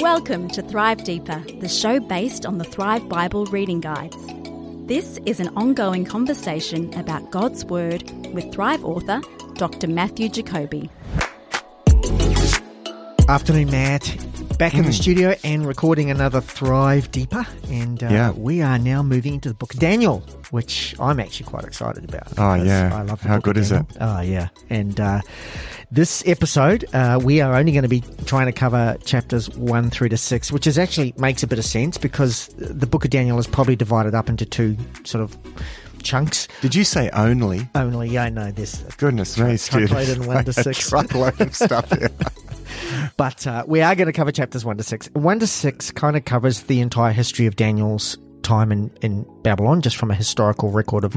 Welcome to Thrive Deeper, the show based on the Thrive Bible reading guides. This is an ongoing conversation about God's Word with Thrive author, Dr. Matthew Jacoby. Afternoon, Matt. Back in the studio and recording another Thrive Deeper. And we are now moving into the Book of Daniel, which I'm actually quite excited about. Oh, yeah. I love the How Book good of is Daniel. It? Oh, yeah. And this episode, we are only going to be trying to cover chapters 1 through to 6, which is actually makes a bit of sense because the Book of Daniel is probably divided up into two sort of chunks. Did you say only? Only, yeah, I know. There's goodness me, Steve. A truckload of stuff there. But we are going to cover chapters 1 to 6. 1 to 6 kind of covers the entire history of Daniel's time in Babylon, just from a historical record of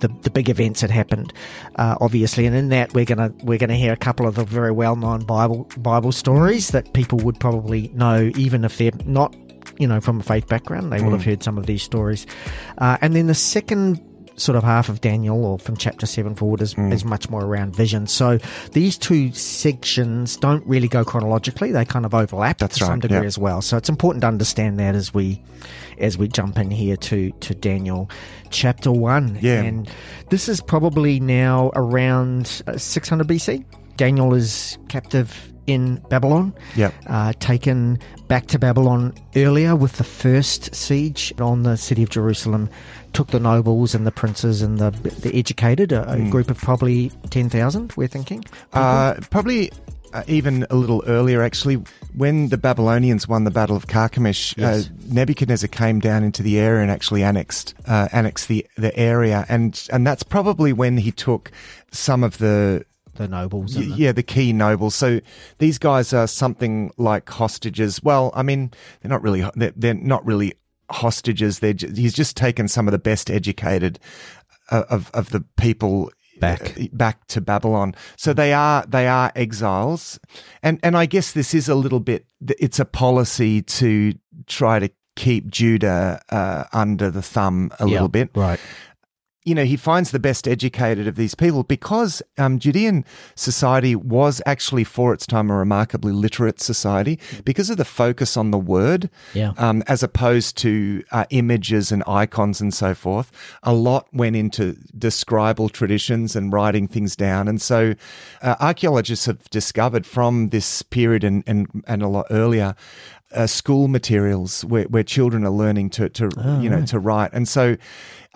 the big events that happened, obviously. And in that, we're gonna hear a couple of the very well-known Bible stories that people would probably know, even if they're not, from a faith background. They will have heard some of these stories. And then the second sort of half of Daniel, or from chapter 7 forward, is much more around vision. So these two sections don't really go chronologically. They kind of overlap to some degree as well. So it's important to understand that as we jump in here to Daniel chapter 1. Yeah. And this is probably now around 600 BC. Daniel is captive in Babylon, taken back to Babylon earlier with the first siege on the city of Jerusalem. Took the nobles and the princes and the educated, a group of probably 10,000, we're thinking. Probably even a little earlier, actually. When the Babylonians won the Battle of Carchemish, Nebuchadnezzar came down into the area and actually annexed the area. And that's probably when he took some of the nobles. The key nobles. So these guys are something like hostages. Well, I mean, they're not really hostages. He's just taken some of the best educated of the people back to Babylon. So they are exiles, and I guess this is a little bit. It's a policy to try to keep Judah under the thumb a little bit, right? He finds the best educated of these people because Judean society was actually, for its time, a remarkably literate society because of the focus on the word, as opposed to images and icons and so forth. A lot went into scribal traditions and writing things down. And so archaeologists have discovered from this period and a lot earlier school materials where children are learning to write. And so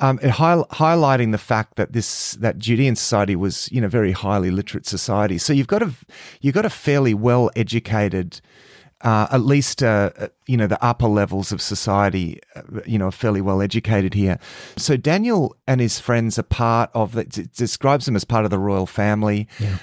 highlighting the fact that that Judean society was, very highly literate society. So you've got a fairly well educated, at least the upper levels of society, are fairly well educated here. So Daniel and his friends are part of it describes them as part of the royal family. Yeah.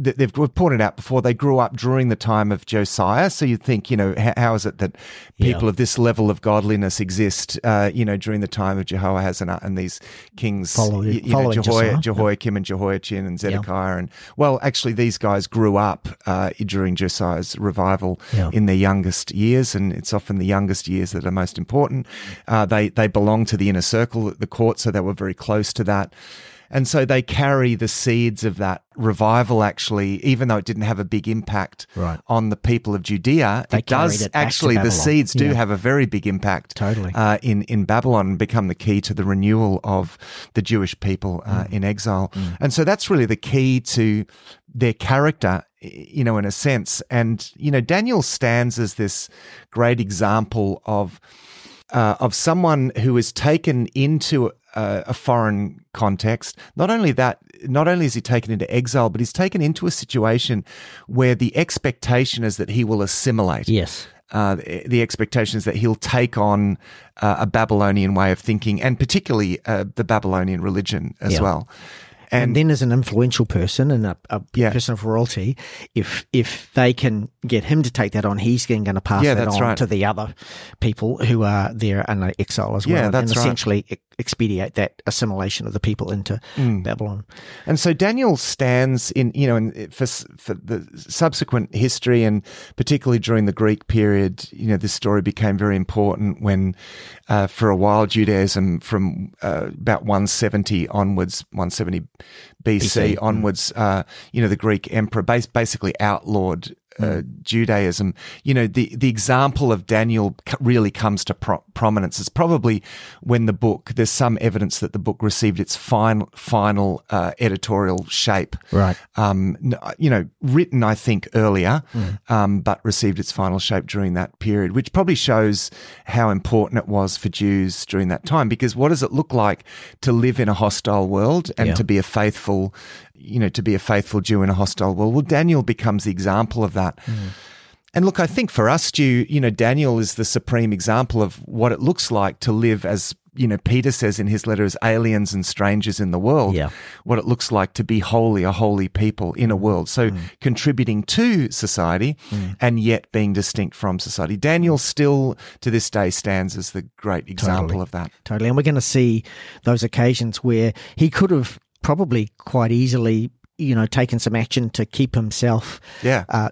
We've pointed out before, they grew up during the time of Josiah. So you'd think, how is it that people of this level of godliness exist, during the time of Jehoahaz and these kings, Jehoiakim and Jehoiachin and Zedekiah. Yeah. And, well, actually, these guys grew up during Josiah's revival in their youngest years, and it's often the youngest years that are most important. They belong to the inner circle, the court, so they were very close to that. And so they carry the seeds of that revival, actually, even though it didn't have a big impact on the people of Judea. It does actually, the seeds do have a very big impact in Babylon, and become the key to the renewal of the Jewish people in exile. Mm. And so that's really the key to their character, in a sense. And, Daniel stands as this great example of someone who is taken into a foreign context. Not only is he taken into exile, but he's taken into a situation where the expectation is that he will assimilate. Yes. The expectation is that he'll take on a Babylonian way of thinking, and particularly the Babylonian religion as well. And then as an influential person and a person of royalty, if they can get him to take that on, he's then going to pass that on to the other people who are there under exile as well, and essentially expedite that assimilation of the people into Babylon. And so Daniel stands in, for the subsequent history, and particularly during the Greek period, this story became very important when for a while Judaism from about 170 onwards, 170 BC onwards, the Greek emperor basically outlawed Judaism, you know, the example of Daniel really comes to prominence. It's probably when the book, there's some evidence that the book received its final editorial shape. Right. You know, written, I think, earlier, but received its final shape during that period, which probably shows how important it was for Jews during that time, because what does it look like to live in a hostile world and to be a faithful Jew in a hostile world? Well, Daniel becomes the example of that. And look, I think for us, Stu, you know, Daniel is the supreme example of what it looks like to live as, you know, Peter says in his letter, as aliens and strangers in the world, what it looks like to be holy, a holy people in a world. So contributing to society and yet being distinct from society. Daniel still to this day stands as the great example of that. Totally. And we're going to see those occasions where he could have probably quite easily, you know, taken some action to keep himself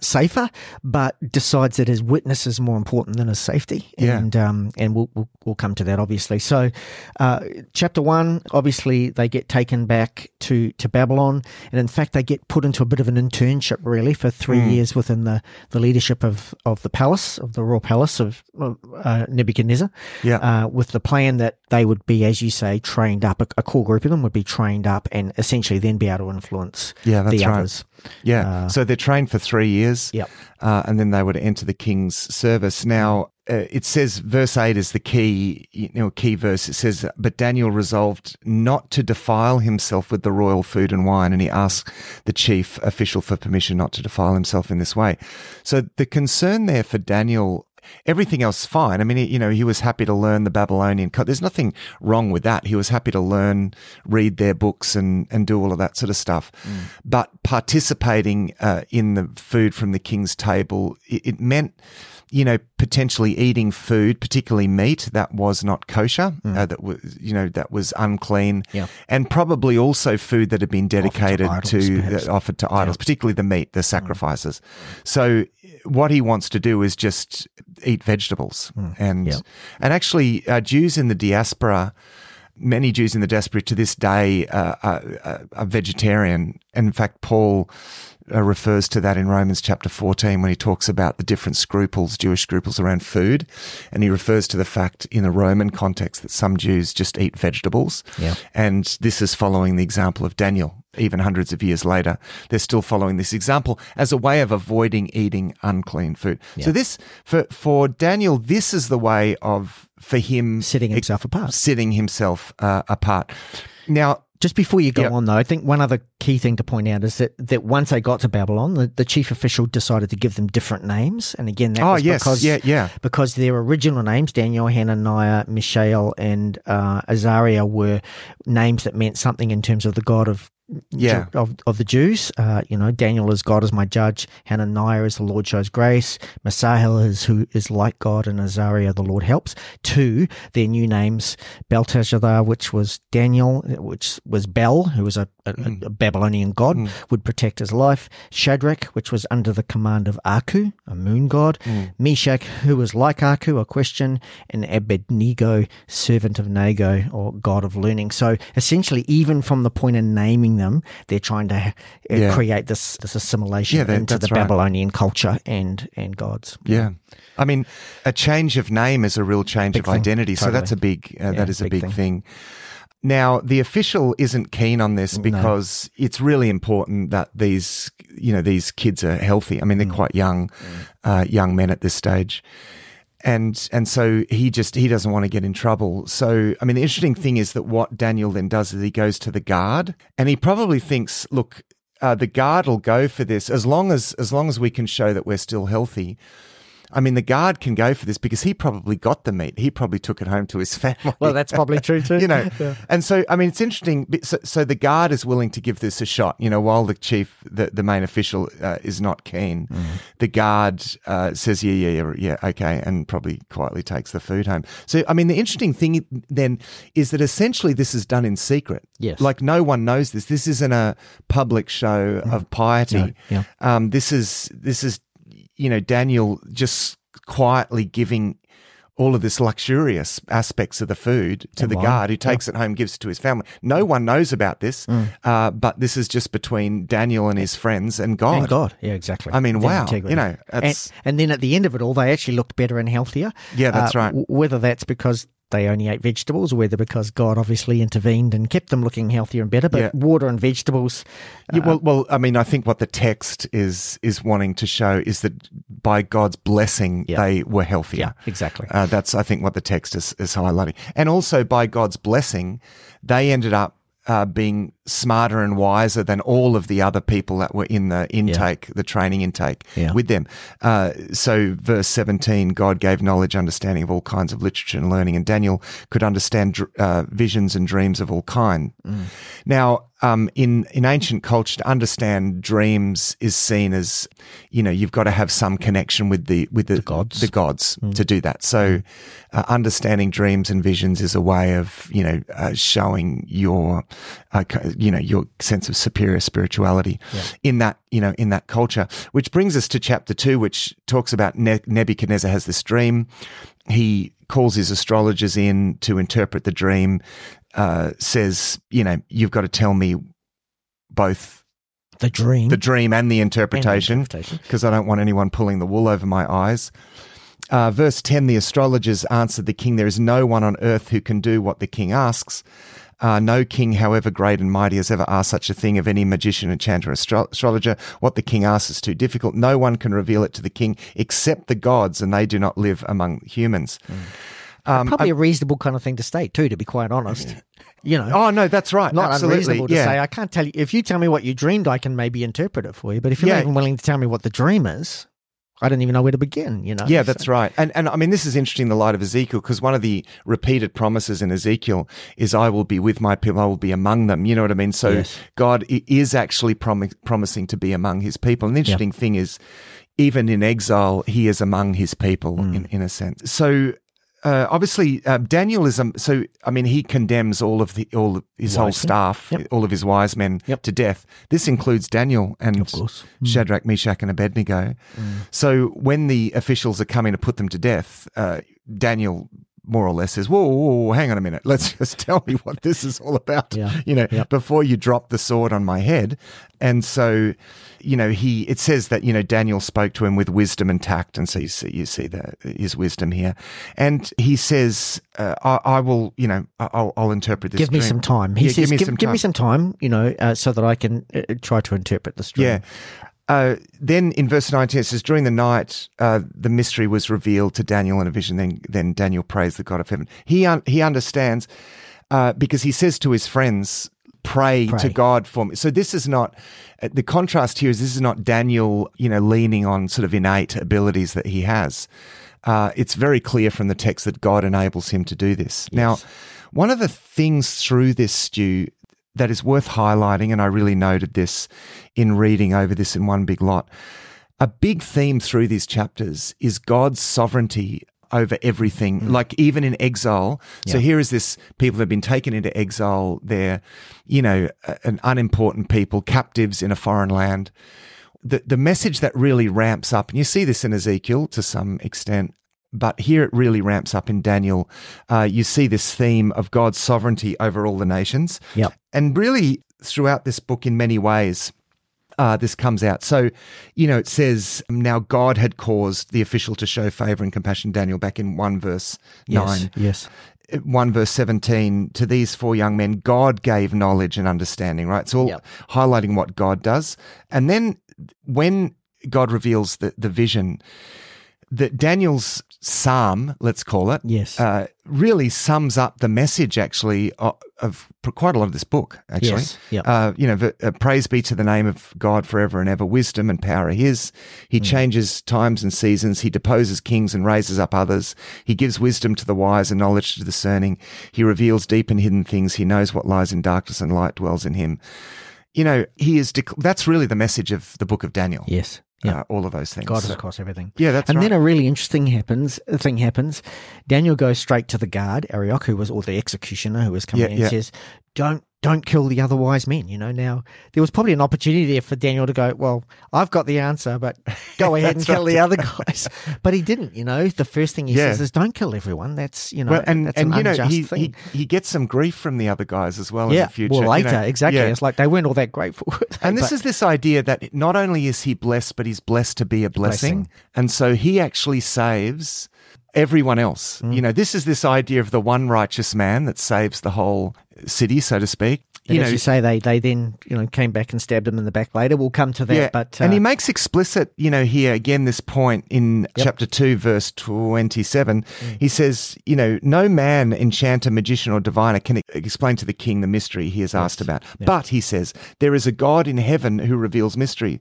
safer, but decides that his witness is more important than his safety. And we'll come to that, obviously. So chapter 1, obviously they get taken back to Babylon, and in fact they get put into a bit of an internship really for 3 years within the leadership of the palace, of the royal palace of Nebuchadnezzar, with the plan that they would be, as you say, trained up. A core group of them would be trained up and essentially then be able to influence the others. So they're trained for 3 years, and then they were to enter the king's service. Now, it says verse 8 is the key, you know, key verse. It says, but Daniel resolved not to defile himself with the royal food and wine, and he asked the chief official for permission not to defile himself in this way. So the concern there for Daniel, everything else fine. I mean, you know, he was happy to learn the Babylonian code. There's nothing wrong with that. He was happy to learn, read their books and do all of that sort of stuff. But participating in the food from the king's table, it meant, you know, potentially eating food, particularly meat, that was not kosher, that was unclean, and probably also food that had been dedicated offered to idols, particularly the meat, the sacrifices. So what he wants to do is just eat vegetables, and actually Jews in the diaspora. Many Jews in the diaspora to this day are vegetarian. And in fact, Paul refers to that in Romans chapter 14 when he talks about the different scruples, Jewish scruples around food. And he refers to the fact in the Roman context that some Jews just eat vegetables. And this is following the example of Daniel. Even hundreds of years later, they're still following this example as a way of avoiding eating unclean food. So this, for Daniel, this is the way of, for him, setting himself apart. Now, just before you go on, though, I think one other key thing to point out is that once they got to Babylon, the chief official decided to give them different names. And again, that was because their original names, Daniel, Hananiah, Mishael, and Azariah, were names that meant something in terms of the God of the Jews. You know, Daniel is God is my judge, Hananiah is the Lord shows grace, Mishael is who is like God, and Azariah the Lord helps. To their new names, Belteshazzar, which was Daniel, which was Bel, who was a Babylonian god, would protect his life, Shadrach, which was under the command of Aku, a moon god, Meshach, who was like Aku, a question, and Abednego, servant of Nego, or god of learning. So essentially, even from the point of naming them, they're trying to create this assimilation into the Babylonian culture and gods. Yeah. I mean, a change of name is a real change of identity. Totally. So that's a big, that is a big thing. Now, the official isn't keen on this because it's really important that these kids are healthy. I mean, they're quite young men at this stage. And so he doesn't want to get in trouble. So, I mean, the interesting thing is that what Daniel then does is he goes to the guard, and he probably thinks, look, the guard will go for this as long as we can show that we're still healthy. I mean, the guard can go for this because he probably got the meat. He probably took it home to his family. Well, that's probably true too. You know, and so, I mean, it's interesting. So the guard is willing to give this a shot, you know, while the chief, the main official is not keen. The guard says, okay, and probably quietly takes the food home. So, I mean, the interesting thing then is that essentially this is done in secret. Yes. Like no one knows this. This isn't a public show of piety. No. Yeah. This is, you know, Daniel just quietly giving all of this luxurious aspects of the food to the guard who takes it home, gives it to his family. No one knows about this, but this is just between Daniel and his friends and God. And God, yeah, exactly. I mean, wow. Integrity. You know, and then at the end of it all, they actually looked better and healthier. Yeah, that's right. Whether that's because they only ate vegetables, whether because God obviously intervened and kept them looking healthier and better, but water and vegetables. I mean, I think what the text is wanting to show is that by God's blessing, they were healthier. Yeah, exactly. That's, I think, what the text is highlighting. And also by God's blessing, they ended up being smarter and wiser than all of the other people that were in the intake, the training intake with them. So verse 17, God gave knowledge, understanding of all kinds of literature and learning, and Daniel could understand visions and dreams of all kind. Mm. Now, in ancient culture, to understand dreams is seen as, you know, you've got to have some connection with the gods, to do that. So understanding dreams and visions is a way of, you know, showing your, you know, your sense of superior spirituality in that, you know, in that culture. Which brings us to chapter 2, which talks about Nebuchadnezzar has this dream. He calls his astrologers in to interpret the dream. Says, you know, you've got to tell me both the dream and the interpretation, because I don't want anyone pulling the wool over my eyes. Verse 10, the astrologers answered the king, "There is no one on earth who can do what the king asks. No king, however great and mighty, has ever asked such a thing of any magician, enchanter, astrologer. What the king asks is too difficult. No one can reveal it to the king except the gods, and they do not live among humans." Mm. Probably a reasonable kind of thing to state too, to be quite honest. You know. Oh no, that's right. Not absolutely. Unreasonable to say, I can't tell you. If you tell me what you dreamed, I can maybe interpret it for you. But if you're not even willing to tell me what the dream is, I don't even know where to begin. You know. Yeah, that's right. And I mean, this is interesting in the light of Ezekiel, because one of the repeated promises in Ezekiel is, "I will be with my people. I will be among them." You know what I mean? So God is actually promising to be among His people. And the interesting thing is, even in exile, He is among His people in a sense. So. Obviously, Daniel is so. I mean, he condemns all of his whole staff, all of his wise men to death. This includes Daniel and Shadrach, Meshach, and Abednego. Mm. So when the officials are coming to put them to death, Daniel more or less says, "Whoa, hang on a minute. Let's just tell me what this is all about. You know, before you drop the sword on my head." And so, you know, it says that, you know, Daniel spoke to him with wisdom and tact, and so you see his wisdom here. And he says, I will, you know, I'll interpret this. Give dream. Me some time. He says, give me some time, you know, so that I can try to interpret this dream. Yeah. Then in verse 19, it says, "During the night, the mystery was revealed to Daniel in a vision. Then Daniel praised the God of heaven." He understands because he says to his friends, Pray to God for me. So this is not, the contrast here is this is not Daniel, you know, leaning on sort of innate abilities that he has. It's very clear from the text that God enables him to do this. Yes. Now, one of the things through this, Stu, that is worth highlighting, and I really noted this in reading over this in one big lot, a big theme through these chapters is God's sovereignty over everything, like even in exile. Yeah. So here is this people that have been taken into exile. They're, you know, an unimportant people, captives in a foreign land. The message that really ramps up, and you see this in Ezekiel to some extent, but here it really ramps up in Daniel. You see this theme of God's sovereignty over all the nations. Yep. And really throughout this book in many ways, this comes out. So, you know, it says, now God had caused the official to show favor and compassion, Daniel, back in 1 verse 9. Yes. 1 verse 17, to these 4 young men, God gave knowledge and understanding, right? It's all highlighting what God does. And then when God reveals the vision, that Daniel's psalm, let's call it, really sums up the message actually of quite a lot of this book, actually. Yes. Yep. You know, praise be to the name of God forever and ever, wisdom and power are his. He changes times and seasons. He deposes kings and raises up others. He gives wisdom to the wise and knowledge to the discerning. He reveals deep and hidden things. He knows what lies in darkness, and light dwells in him. You know, he is. That's really the message of the book of Daniel. Yes. Yeah, all of those things. God is across everything. Yeah, that's right. And then a really interesting thing happens. Daniel goes straight to the guard, Arioch, who was the executioner, who was coming in and says, "Don't don't kill the other wise men, you know. Now, there was probably an opportunity there for Daniel to go, well, I've got the answer, but go ahead and kill the other guys. But he didn't, you know. The first thing he says is don't kill everyone. That's, you know, well, that's an unjust thing. He gets some grief from the other guys as well in the future. Well, later, you know, exactly. Yeah. It's like they weren't all that grateful. And this is this idea that not only is he blessed, but he's blessed to be a blessing. And so he actually saves everyone else. Mm. You know, this is this idea of the one righteous man that saves the whole city, so to speak. And as you say, they then, you know, came back and stabbed him in the back later. We'll come to that. Yeah. But and he makes explicit, you know, here again, this point in chapter 2, verse 27. Mm. He says, you know, no man, enchanter, magician, or diviner can explain to the king the mystery he is asked about. Yep. But, he says, there is a God in heaven who reveals mysteries.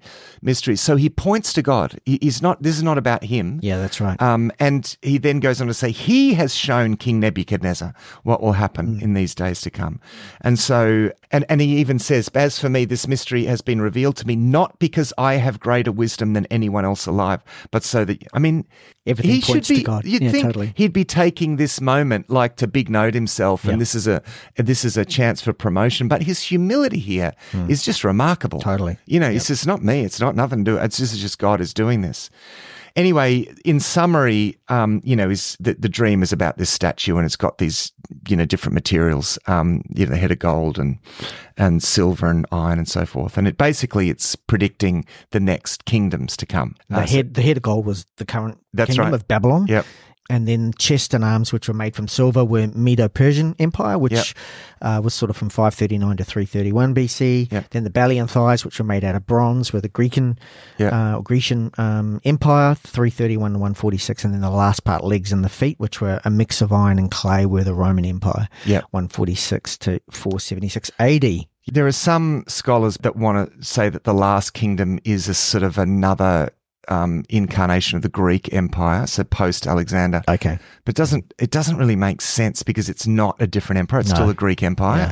So he points to God. This is not about him. Yeah, that's right. And he then goes on to say, he has shown King Nebuchadnezzar what will happen in these days to come. And so... And he even says, as for me, this mystery has been revealed to me, not because I have greater wisdom than anyone else alive, but so that, I mean, everything points to God. You'd think he'd be taking this moment like to big note himself, and this is a chance for promotion. But his humility here is just remarkable. Totally. You know, it's just not me. It's not nothing to do. It's just God is doing this. Anyway, in summary, you know, the dream is about this statue, and it's got these, you know, different materials, you know, the head of gold and silver and iron and so forth. And it's predicting the next kingdoms to come. The head of gold was the current kingdom of Babylon. Yep. And then chest and arms, which were made from silver, were Medo-Persian Empire, which was sort of from 539 to 331 BC. Yep. Then the belly and thighs, which were made out of bronze, were the Grecian Empire, 331 to 146. And then the last part, legs and the feet, which were a mix of iron and clay, were the Roman Empire, 146 to 476 AD. There are some scholars that want to say that the last kingdom is a sort of another incarnation of the Greek Empire, so post Alexander. Okay, but it doesn't really make sense because it's not a different empire; it's still a Greek Empire,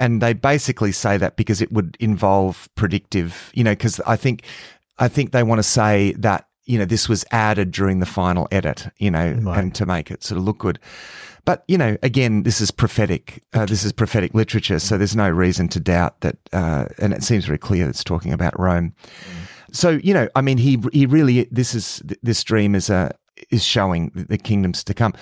and they basically say that because it would involve predictive, you know. Because I think they want to say that, you know, this was added during the final edit, you know, and to make it sort of look good. But, you know, again, this is prophetic. This is prophetic literature, so there's no reason to doubt that. And it seems very clear it's talking about Rome. Mm. So, you know, I mean, he really, this dream is showing the kingdoms to come.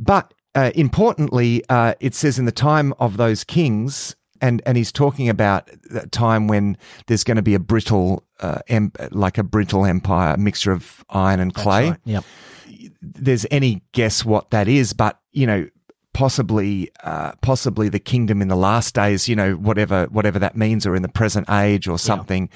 But importantly, it says in the time of those kings, and he's talking about that time when there's going to be a brittle, empire, a mixture of iron and clay. That's right. Yep. There's any guess what that is, but, you know, possibly the kingdom in the last days, you know, whatever that means, or in the present age or something,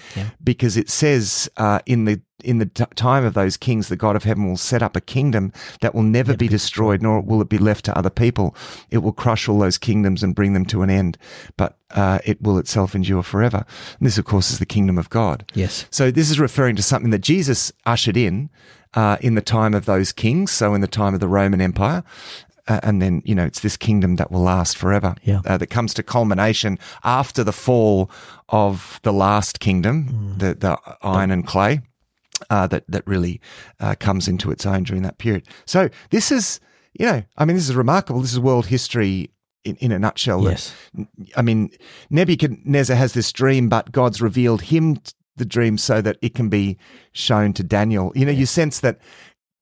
because it says in the time of those kings, the God of heaven will set up a kingdom that will never be destroyed, nor will it be left to other people. It will crush all those kingdoms and bring them to an end, but it will itself endure forever. And this, of course, is the kingdom of God. Yes. So this is referring to something that Jesus ushered in the time of those kings, so in the time of the Roman Empire. And then, you know, it's this kingdom that will last forever, that comes to culmination after the fall of the last kingdom, the iron and clay, that really comes into its own during that period. So this is, you know, I mean, this is remarkable. This is world history in a nutshell. Yes. I mean, Nebuchadnezzar has this dream, but God's revealed him the dream so that it can be shown to Daniel. You know, you sense that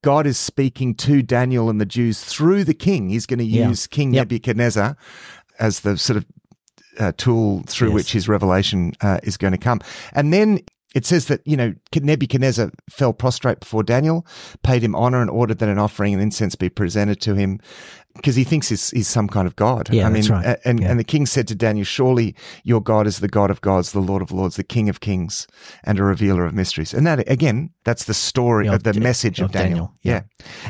God is speaking to Daniel and the Jews through the king. He's going to use King Nebuchadnezzar as the sort of tool through which his revelation is going to come. And then it says that, you know, Nebuchadnezzar fell prostrate before Daniel, paid him honor, and ordered that an offering and incense be presented to him, because he thinks he's some kind of God. Yeah, I mean, that's right. And the king said to Daniel, surely your God is the God of gods, the Lord of lords, the King of kings, and a revealer of mysteries. And that, again, that's the story of the message of Daniel. Yeah.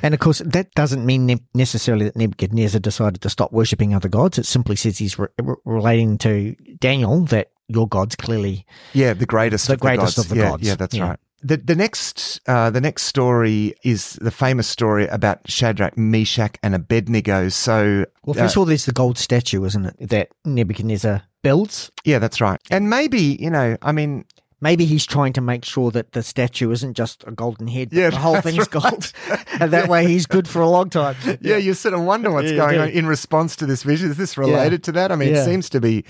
And of course, that doesn't mean necessarily that Nebuchadnezzar decided to stop worshipping other gods. It simply says he's relating to Daniel that your God's clearly the greatest of the gods. Yeah, that's right. The next story is the famous story about Shadrach, Meshach, and Abednego. So, well, first of all, there's the gold statue, isn't it, that Nebuchadnezzar builds? Yeah, that's right. And maybe, you know, I mean, Maybe he's trying to make sure that the statue isn't just a golden head, but the whole thing's gold. And that way he's good for a long time. Yeah, you sit and wonder what's going on in response to this vision. Is this related to that? I mean, it seems to be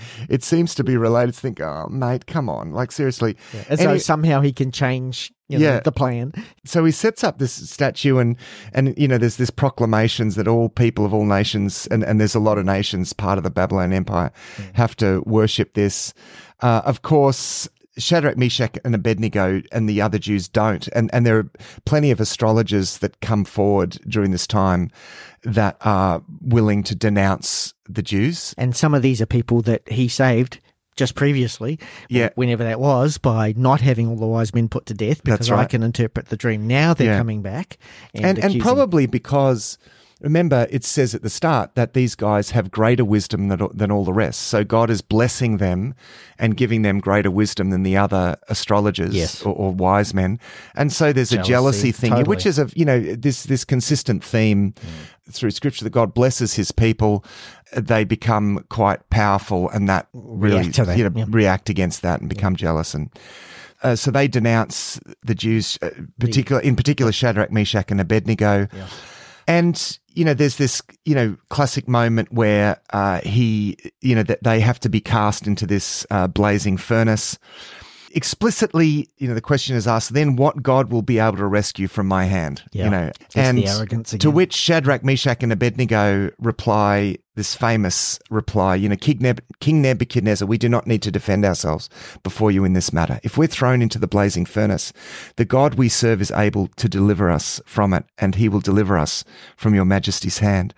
related. To think, oh, mate, come on. Like, seriously. Yeah. And so somehow he can change the plan. So he sets up this statue and there's this proclamations that all people of all nations, and there's a lot of nations, part of the Babylon Empire, have to worship this. Of course, Shadrach, Meshach, and Abednego and the other Jews don't. And there are plenty of astrologers that come forward during this time that are willing to denounce the Jews. And some of these are people that he saved just previously, whenever that was, by not having all the wise men put to death, because I can interpret the dream now. They're coming back. And probably because... Remember, it says at the start that these guys have greater wisdom than all the rest. So God is blessing them and giving them greater wisdom than the other astrologers or wise men. And so there's a jealousy thing, which is this consistent theme through Scripture, that God blesses his people. They become quite powerful and that really react against that and become jealous. And so they denounce the Jews, in particular Shadrach, Meshach, and Abednego. Yeah. And, there's this, classic moment where that they have to be cast into this blazing furnace. Explicitly, the question is asked, then what God will be able to rescue from my hand? Yeah. And the arrogance again. To which Shadrach, Meshach, and Abednego reply this famous reply, King Nebuchadnezzar, we do not need to defend ourselves before you in this matter. If we're thrown into the blazing furnace, the God we serve is able to deliver us from it, and he will deliver us from your majesty's hand.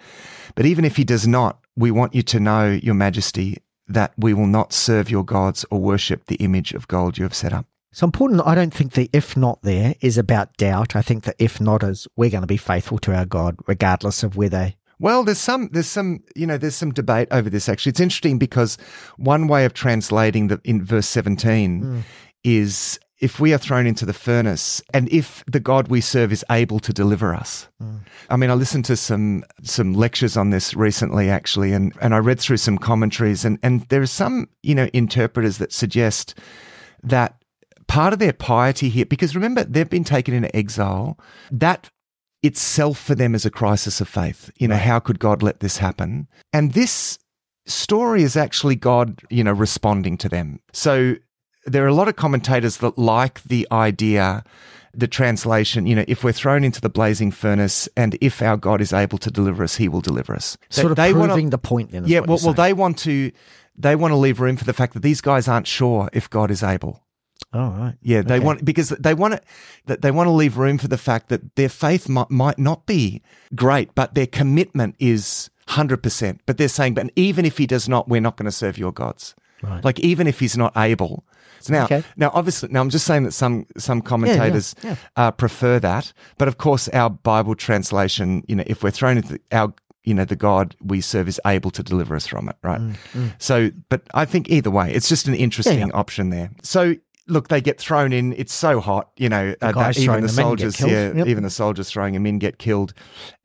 But even if he does not, we want you to know, your majesty, that we will not serve your gods or worship the image of gold you have set up. It's important. I don't think the if not there is about doubt. I think the if not is we're going to be faithful to our God regardless of whether. Well, there's some debate over this actually. It's interesting because one way of translating in verse 17 is if we are thrown into the furnace and if the God we serve is able to deliver us. Mm. I mean, I listened to some lectures on this recently actually, and I read through some commentaries and there are some, interpreters that suggest that part of their piety here, because remember, they've been taken into exile, that itself for them is a crisis of faith. How could God let this happen? And this story is actually God, responding to them. So there are a lot of commentators that like the idea, the translation, if we're thrown into the blazing furnace and if our God is able to deliver us, he will deliver us. Sort of proving the point then. Yeah, well, they want to leave room for the fact that these guys aren't sure if God is able. Oh, right. Yeah, they want to leave room for the fact that their faith might not be great, but their commitment is 100%. But they're saying, but even if he does not, we're not going to serve your gods. Right. Like even if he's not able. Now, obviously, I'm just saying that some commentators prefer that, but of course, our Bible translation, if we're thrown into the God we serve is able to deliver us from it, right? Mm, mm. So, but I think either way, it's just an interesting option there. So. Look, they get thrown in. It's so hot, even the soldiers throwing him in get killed.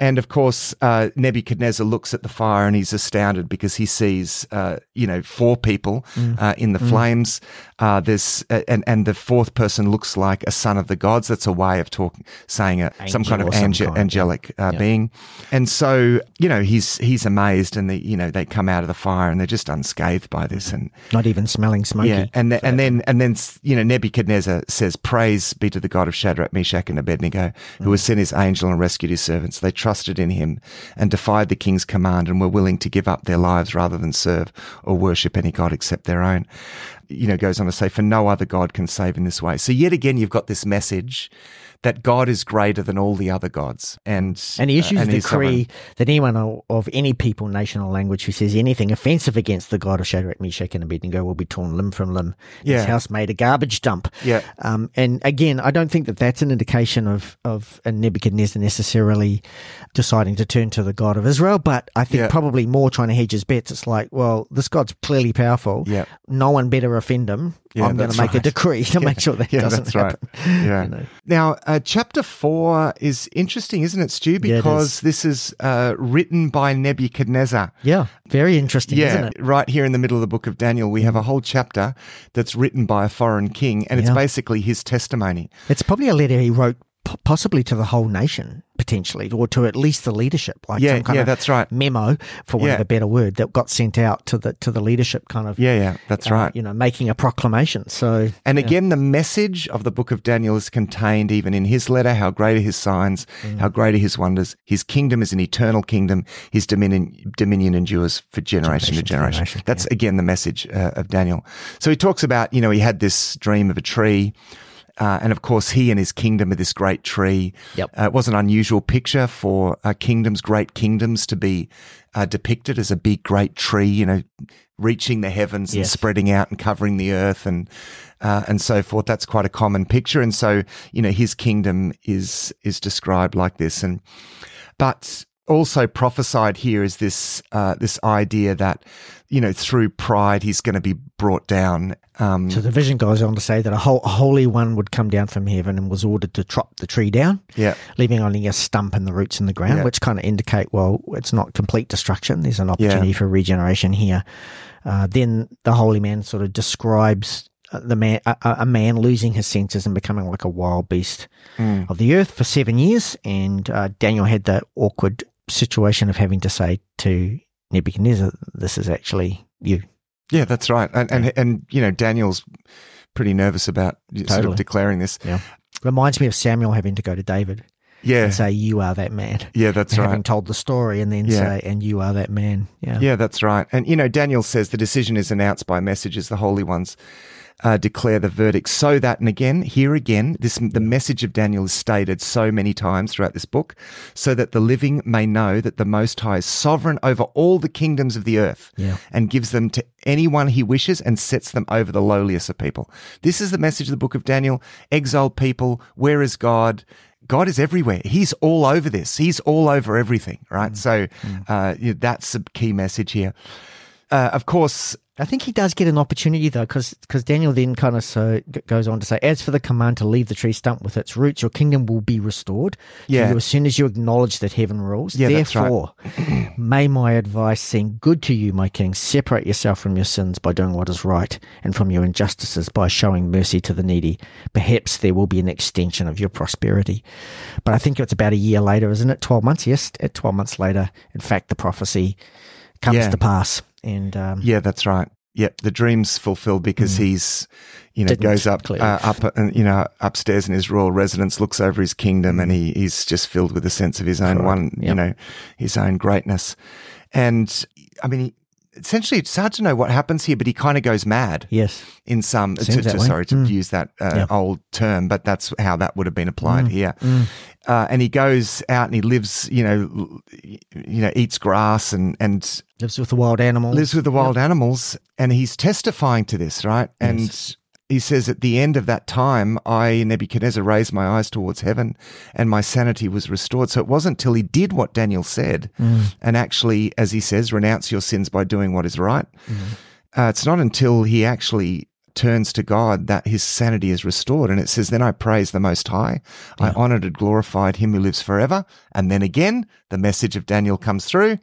And of course, Nebuchadnezzar looks at the fire and he's astounded because he sees, 4 people in the flames. And the fourth person looks like a son of the gods. That's a way of saying some kind of angelic being. And so, he's amazed, and they come out of the fire and they're just unscathed by this, and not even smelling smoky. Yeah, and then Nebuchadnezzar says, praise be to the God of Shadrach, Meshach, and Abednego, who has sent his angel and rescued his servants. They trusted in him and defied the king's command and were willing to give up their lives rather than serve or worship any god except their own. Goes on to say, for no other god can save in this way. So yet again, you've got this message that God is greater than all the other gods. And he issues a decree that anyone of any people, nation, or language who says anything offensive against the God of Shadrach, Meshach, and Abednego will be torn limb from limb. Yeah. His house made a garbage dump. Yeah. And again, I don't think that that's an indication of Nebuchadnezzar necessarily deciding to turn to the God of Israel, but I think probably more trying to hedge his bets. It's like, well, this God's clearly powerful. Yeah. No one better offend him. I'm going to make a decree to make sure that doesn't happen. Yeah. You know. Now, chapter 4 is interesting, isn't it, Stu? Because this is written by Nebuchadnezzar. Yeah, very interesting, isn't it? Right here in the middle of the book of Daniel, we have a whole chapter that's written by a foreign king, and it's basically his testimony. It's probably a letter he wrote possibly to the whole nation, potentially, or to at least the leadership, like some kind of memo, for want of a better word, that got sent out to the leadership, kind of you know, making a proclamation. So, and again, the message of the book of Daniel is contained even in his letter. How great are his signs, how great are his wonders. His kingdom is an eternal kingdom. His dominion endures for generation to generation. That's again the message of Daniel. So he talks about, you know, he had this dream of a tree. And of course, he and his kingdom are this great tree. Yep. It was an unusual picture for great kingdoms to be depicted as a big, great tree, you know, reaching the heavens and spreading out and covering the earth and so forth. That's quite a common picture. And so, you know, his kingdom is described like this. And but also prophesied here is this this idea that, you know, through pride he's going to be brought down. So the vision goes on to say that a holy one would come down from heaven and was ordered to chop the tree down, leaving only a stump and the roots in the ground, which kind of indicate, well, it's not complete destruction. There's an opportunity for regeneration here. Then the holy man sort of describes a man losing his senses and becoming like a wild beast of the earth for 7 years. And Daniel had the awkward situation of having to say to Nebuchadnezzar, this is actually you. Yeah, that's right. And you know, Daniel's pretty nervous about sort of declaring this. Yeah. Reminds me of Samuel having to go to David and say, you are that man. Yeah, that's right. Having told the story and then say, and you are that man. Yeah. Yeah, that's right. And, you know, Daniel says the decision is announced by messages, the holy ones declare the verdict so that, and again, here again, the message of Daniel is stated so many times throughout this book, so that the living may know that the Most High is sovereign over all the kingdoms of the earth and gives them to anyone he wishes and sets them over the lowliest of people. This is the message of the book of Daniel. Exiled people, where is God? God is everywhere. He's all over this. He's all over everything, right? So that's a key message here. Of course, I think he does get an opportunity, though, because Daniel then kind of goes on to say, as for the command to leave the tree stump with its roots, your kingdom will be restored to you as soon as you acknowledge that heaven rules. Yeah, therefore, that's right. May my advice seem good to you, my king. Separate yourself from your sins by doing what is right and from your injustices by showing mercy to the needy. Perhaps there will be an extension of your prosperity. But I think it's about a year later, isn't it? 12 months? Yes, 12 months later, in fact, the prophecy comes to pass. And yeah, that's right. Yeah, the dream's fulfilled because he's, you know, goes upstairs in his royal residence, looks over his kingdom, and he's just filled with a sense of his own you know, his own greatness. And I mean, essentially, it's hard to know what happens here, but he kind of goes mad. Yes, in some to use that old term, but that's how that would have been applied here. Mm. And he goes out and he lives, you know, eats grass and lives with the wild animals. And he's testifying to this, right? And he says, at the end of that time, I, Nebuchadnezzar, raised my eyes towards heaven and my sanity was restored. So it wasn't till he did what Daniel said and actually, as he says, renounce your sins by doing what is right. It's not until he actually turns to God that his sanity is restored. And it says, then I praised the Most High. I honored and glorified him who lives forever. And then again, the message of Daniel comes through.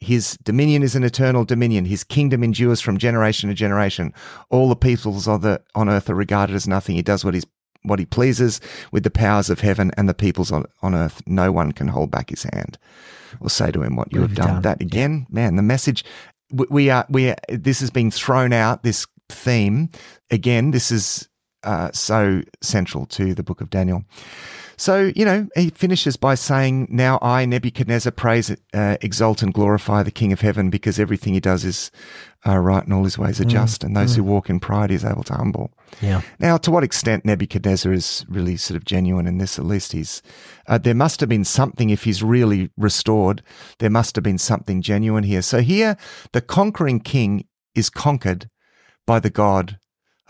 His dominion is an eternal dominion. His kingdom endures from generation to generation. All the peoples on earth are regarded as nothing. He does what he pleases with the powers of heaven and the peoples on earth. No one can hold back his hand or say to him what you have done. That again, man, the message, we are, this is being thrown out, this theme. Again, this is so central to the book of Daniel. So, you know, he finishes by saying, now I, Nebuchadnezzar, praise, exalt and glorify the King of heaven, because everything he does is right and all his ways are just, and those who walk in pride he is able to humble. Yeah. Now, to what extent Nebuchadnezzar is really sort of genuine in this, at least he's, there must have been something, if he's really restored, there must have been something genuine here. So here, the conquering king is conquered by the God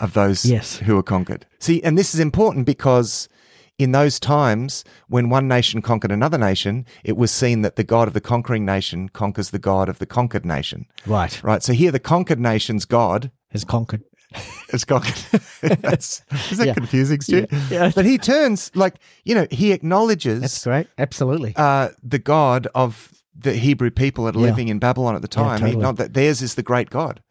of those who are conquered. See, and this is important because in those times, when one nation conquered another nation, it was seen that the God of the conquering nation conquers the God of the conquered nation. Right. So here the conquered nation's God has conquered. It's called, is that confusing, Stu? Yeah. Yeah. But he turns, like, you know, he acknowledges. That's great. Absolutely. The God of the Hebrew people that are living in Babylon at the time. Yeah, totally. Not that theirs is the great God.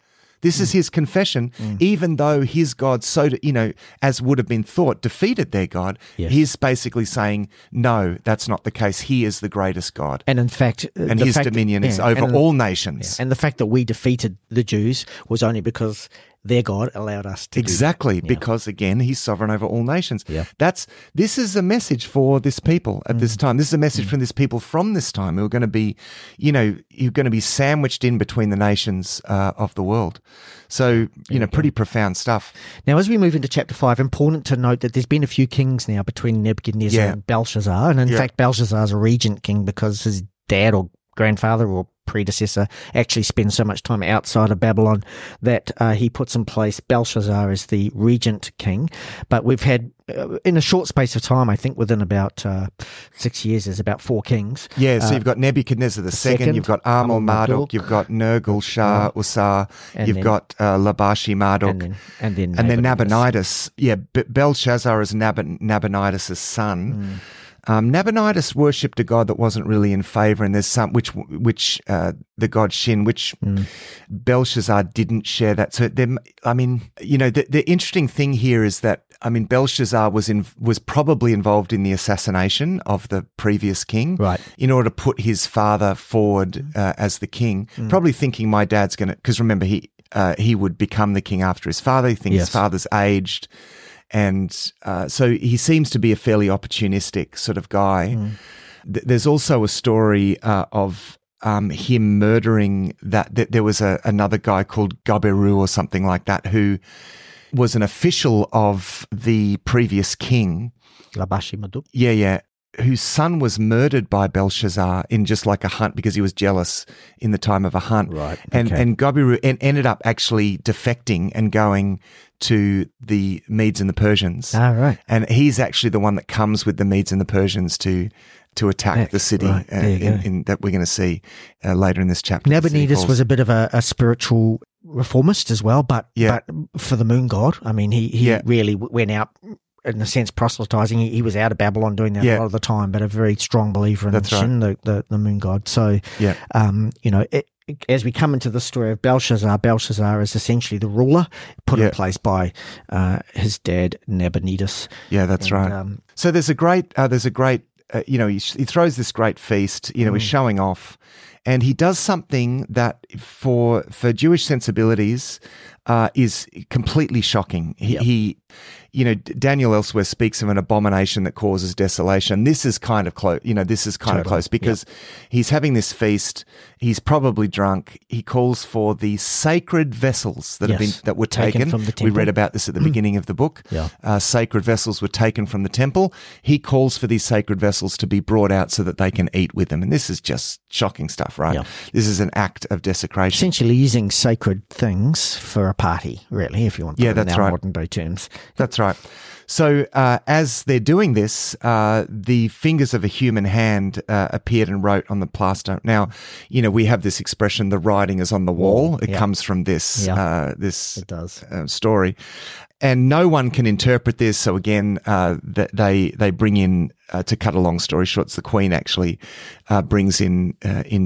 This is his confession, even though his God, so you know, as would have been thought, defeated their God. Yes. He's basically saying, no, that's not the case. He is the greatest God. And in fact, and his dominion is over all nations. Yeah. And the fact that we defeated the Jews was only because their God allowed us to do that. Because, again, he's sovereign over all nations. Yeah. This is a message for this people at this time. This is a message from this people from this time who are going to be, you know, you're going to be sandwiched in between the nations of the world. So, you know, pretty profound stuff. Now, as we move into chapter 5, important to note that there's been a few kings now between Nebuchadnezzar and Belshazzar. And, in fact, Belshazzar's a regent king because his dad or grandfather or predecessor actually spends so much time outside of Babylon that he puts in place Belshazzar as the regent king. But we've had, in a short space of time, I think within about 6 years, there's about four kings. Yeah, so you've got Nebuchadnezzar II, you've got Amul-Marduk, you've got Nergal-sharezer, you've got Labashi-Marduk, and then Nabonidus. Yeah, Belshazzar is Nabonidus' son. Nabonidus worshipped a god that wasn't really in favor, and there's some which the god Shin, which Belshazzar didn't share that. So, I mean, you know, the interesting thing here is that, I mean, Belshazzar was probably involved in the assassination of the previous king, right? In order to put his father forward as the king, probably thinking my dad's going to, because remember he would become the king after his father. He thinks his father's aged. And so he seems to be a fairly opportunistic sort of guy. There's also a story of him murdering that there was another guy called Gabiru or something like that who was an official of the previous king. Labashi-Marduk. Yeah, yeah. Whose son was murdered by Belshazzar in just like a hunt because he was jealous in the time of a hunt. Right. And Gabiru ended up actually defecting and going to the Medes and the Persians. Ah, right. And he's actually the one that comes with the Medes and the Persians to attack the city that we're going to see later in this chapter. Nabonidus was a bit of a spiritual reformist as well, but for the moon god. I mean, he really went out, in a sense, proselytizing. He was out of Babylon doing that a lot of the time, but a very strong believer in Shin, the moon god. So, you know, as we come into the story of Belshazzar, Belshazzar is essentially the ruler put in place by his dad, Nabonidus. Yeah, that's right. So there's a great, you know, he throws this great feast, you know, he's showing off. And he does something that, for Jewish sensibilities, is completely shocking. He, you know, Daniel elsewhere speaks of an abomination that causes desolation. This is kind of close, you know, because he's having this feast. He's probably drunk. He calls for the sacred vessels that were taken from the temple. We read about this at the beginning of the book. Yeah. Sacred vessels were taken from the temple. He calls for these sacred vessels to be brought out so that they can eat with them. And this is just shocking stuff, right? Yeah. This is an act of desecration. Essentially using sacred things for a party, really, if you want to put it in our modern day terms. That's right. So as they're doing this, the fingers of a human hand appeared and wrote on the plaster. Now, you know, we have this expression, the writing is on the wall. It comes from this story. And no one can interpret this. So again, they bring in, to cut a long story short, it's the Queen actually brings in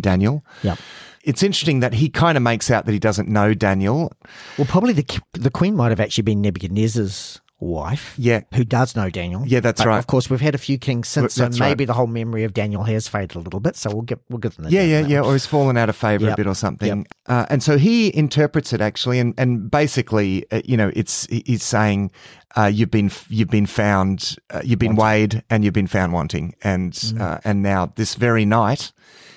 Daniel. Yeah. It's interesting that he kind of makes out that he doesn't know Daniel. Well, probably the Queen might have actually been Nebuchadnezzar's wife, who does know Daniel. Yeah, that's right. Of course, we've had a few kings since, so maybe the whole memory of Daniel has faded a little bit, so we'll give them that. Yeah, or he's fallen out of favour a bit or something. Yep. And so he interprets it, actually, and basically, you know, he's saying, you've been weighed and you've been found wanting, and now this very night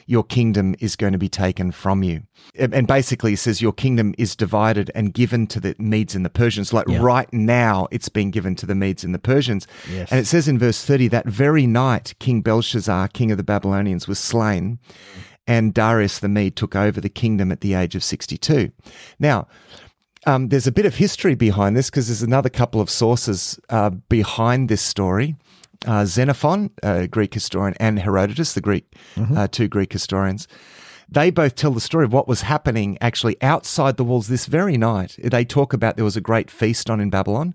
your kingdom is going to be taken from you. And basically he says your kingdom is divided and given to the Medes and the Persians. Like right now it's being given to the Medes and the Persians. Yes. And it says in verse 30, that very night King Belshazzar, king of the Babylonians, was slain, and Darius the Mede took over the kingdom at the age of 62. Now, there's a bit of history behind this because there's another couple of sources behind this story. Xenophon, a Greek historian, and Herodotus, the two Greek historians. They both tell the story of what was happening actually outside the walls this very night. They talk about there was a great feast on in Babylon.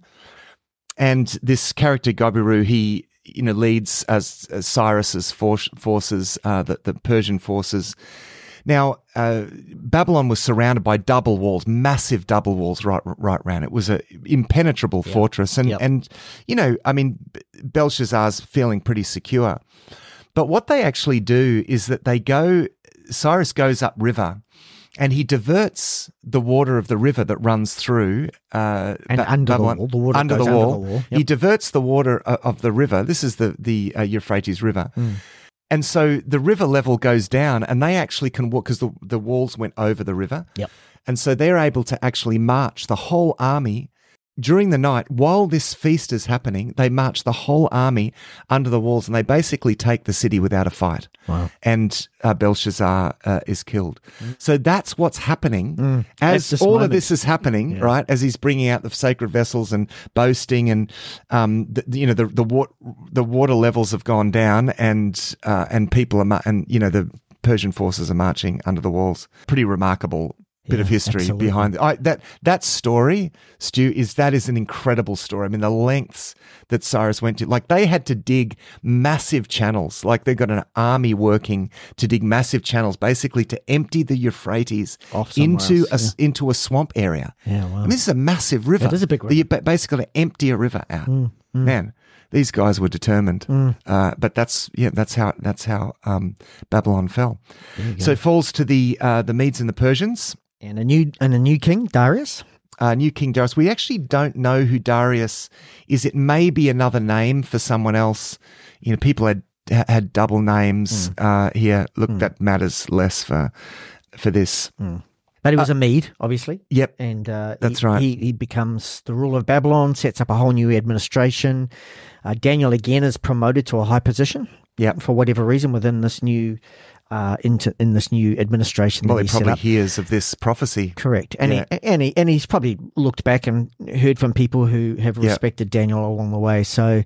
And this character, Gabiru, he leads as Cyrus's forces, the Persian forces. Now, Babylon was surrounded by double walls, massive double walls right round. It was an impenetrable fortress. And Belshazzar's feeling pretty secure. But what they actually do is that Cyrus goes up river and he diverts the water of the river that runs through. Under the wall. Yep. He diverts the water of the river. This is the Euphrates River. Mm. And so the river level goes down and they actually can walk because the walls went over the river. Yep. And so they're able to actually march the whole army during the night. While this feast is happening, they march the whole army under the walls and they basically take the city without a fight. Wow. And Belshazzar is killed. Mm. So that's what's happening as all of this is happening, right? As he's bringing out the sacred vessels and boasting and, the water levels have gone down and people are, the Persian forces are marching under the walls. Pretty remarkable bit of history behind that story, Stu, is an incredible story. I mean, the lengths that Cyrus went to, like they had to dig massive channels, like they've got an army working to dig massive channels, basically to empty the Euphrates into a swamp area. Yeah, wow. I mean, this is a massive river. It is a big river. You basically got to empty a river out. Mm, mm. Man, these guys were determined. Mm. But that's how Babylon fell. So it falls to the Medes and the Persians. And a new king, Darius? New king Darius. We actually don't know who Darius is. It may be another name for someone else. People had double names here. Look, that matters less for this. Mm. But he was a Mede, obviously. Yep. And that's right. He becomes the ruler of Babylon, sets up a whole new administration. Daniel, again, is promoted to a high position. Yeah. For whatever reason, within this new... in this new administration. Well, he probably hears of this prophecy. Correct. And he's probably looked back and heard from people who have respected Daniel along the way. So,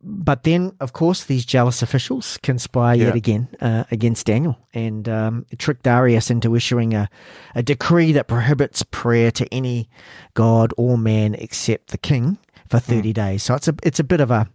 but then, of course, these jealous officials conspire yet again against Daniel and trick Darius into issuing a decree that prohibits prayer to any god or man except the king for 30 days. So it's a bit of a...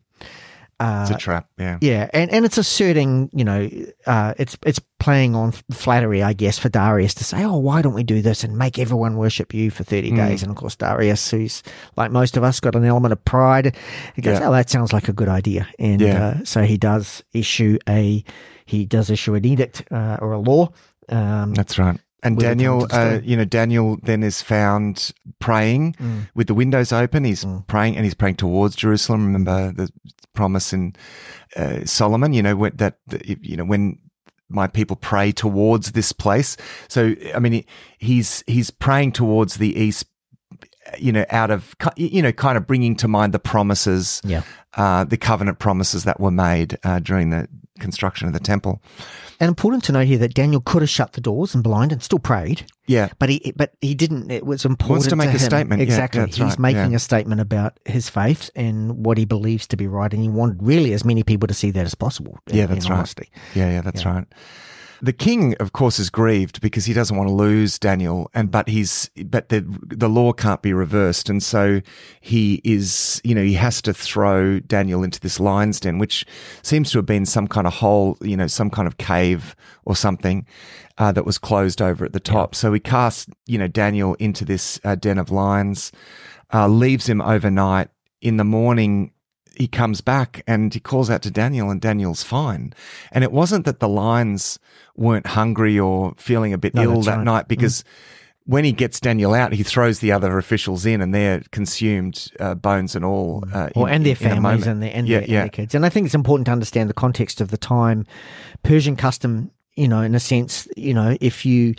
it's a trap, yeah. Yeah, and it's asserting, it's playing on flattery, I guess, for Darius to say, oh, why don't we do this and make everyone worship you for 30 days? And, of course, Darius, who's, like most of us, got an element of pride, he goes, oh, that sounds like a good idea. And so he does issue an edict or a law. That's right. And Daniel, Daniel then is found praying with the windows open. He's praying, and he's praying towards Jerusalem. Remember the promise in Solomon, when my people pray towards this place. So, I mean, he's praying towards the east, out of, kind of bringing to mind the promises, the covenant promises that were made during the construction of the temple. And important to note here that Daniel could have shut the doors and blind and still prayed. Yeah. But he didn't. It was important wants to make a statement. Exactly. Yeah, he's making a statement about his faith and what he believes to be right. And he wanted really as many people to see that as possible. Honestly. Yeah, that's right. The king, of course, is grieved because he doesn't want to lose Daniel, but the law can't be reversed, and so he is, he has to throw Daniel into this lion's den, which seems to have been some kind of hole, some kind of cave or something that was closed over at the top. So he casts, Daniel into this den of lions, leaves him overnight. In the morning, he comes back and he calls out to Daniel, and Daniel's fine. And it wasn't that the lions weren't hungry or feeling a bit ill that night, because when he gets Daniel out, he throws the other officials in, and they're consumed, bones and all. And their families and their kids. And I think it's important to understand the context of the time. Persian custom, in a sense, if you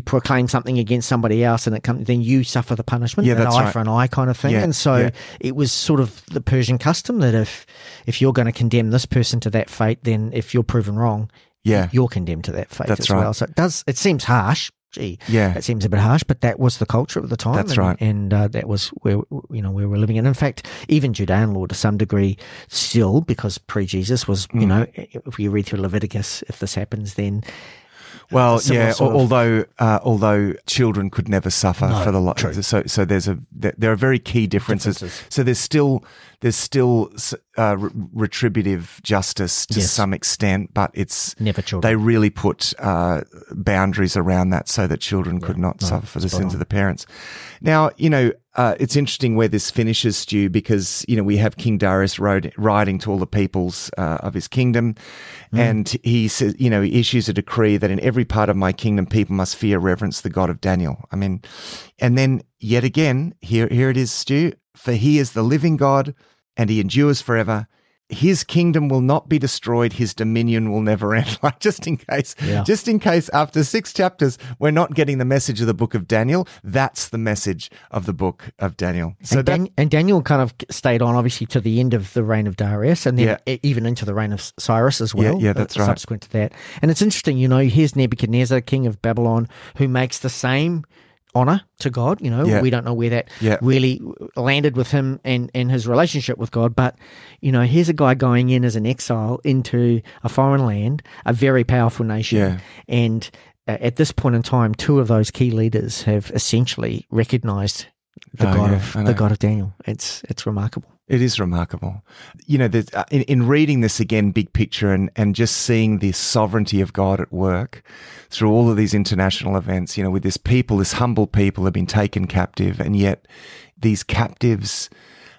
proclaim something against somebody else and it comes, then you suffer the punishment, an eye for an eye kind of thing. Yeah, and so it was sort of the Persian custom that if you're going to condemn this person to that fate, then if you're proven wrong, you're condemned to that fate well. So it seems harsh. Gee, that seems a bit harsh, but that was the culture of the time. That's right. And that was where, where we're living. And in fact, even Judean law to some degree still, because pre-Jesus was, if you read through Leviticus, if this happens, then Well, yeah. Although children could never suffer for the life. So there are very key differences. So there's still retributive justice to some extent, but it's never children. They really put boundaries around that so that children could not suffer for the sins of the parents. Now, it's interesting where this finishes, Stu, because, we have King Darius writing to all the peoples of his kingdom, and he says, he issues a decree that in every part of my kingdom, people must fear, reverence the God of Daniel. I mean, and then yet again, here it is, Stu, for he is the living God and he endures forever. His kingdom will not be destroyed. His dominion will never end. Like just in case after 6 chapters, we're not getting the message of the book of Daniel. That's the message of the book of Daniel. So and Daniel kind of stayed on, obviously, to the end of the reign of Darius and then even into the reign of Cyrus as well. Yeah, that's right. Subsequent to that. And it's interesting, here's Nebuchadnezzar, king of Babylon, who makes the same honor to God. We don't know where that really landed with him and his relationship with God, but here's a guy going in as an exile into a foreign land, a very powerful nation, and at this point in time, 2 of those key leaders have essentially recognized the God of Daniel. It's remarkable. It is remarkable. In reading this again, big picture, and just seeing the sovereignty of God at work through all of these international events, with this humble people have been taken captive, and yet these captives,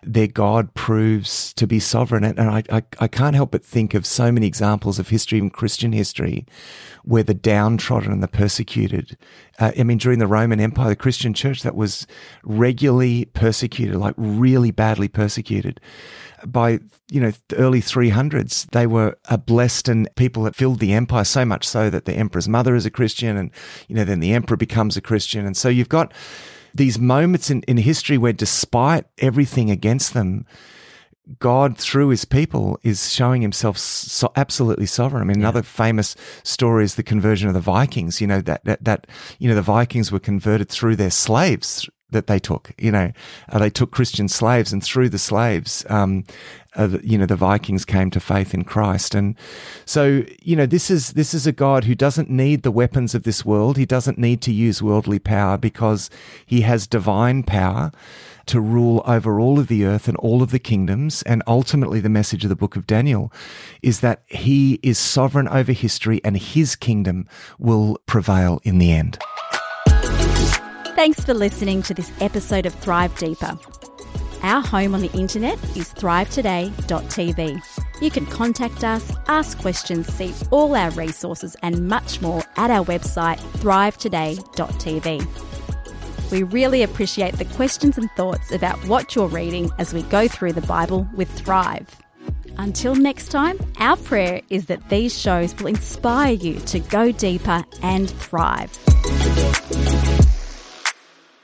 their God proves to be sovereign. And I can't help but think of so many examples of history, even Christian history, where the downtrodden and the persecuted, during the Roman Empire, the Christian church that was regularly persecuted, like really badly persecuted. By, the early 300s, they were a blessed and people that filled the empire, so much so that the emperor's mother is a Christian and, then the emperor becomes a Christian. And so you've got these moments in history where, despite everything against them, God, through his people, is showing himself absolutely sovereign. I mean, another famous story is the conversion of the Vikings, that the Vikings were converted through their slaves that they took. They took Christian slaves, and through the slaves, the Vikings came to faith in Christ. And so, this is a God who doesn't need the weapons of this world. He doesn't need to use worldly power because he has divine power to rule over all of the earth and all of the kingdoms. And ultimately, the message of the book of Daniel is that he is sovereign over history and his kingdom will prevail in the end. Thanks for listening to this episode of Thrive Deeper. Our home on the internet is thrivetoday.tv. You can contact us, ask questions, see all our resources and much more at our website, thrivetoday.tv. We really appreciate the questions and thoughts about what you're reading as we go through the Bible with Thrive. Until next time, our prayer is that these shows will inspire you to go deeper and thrive.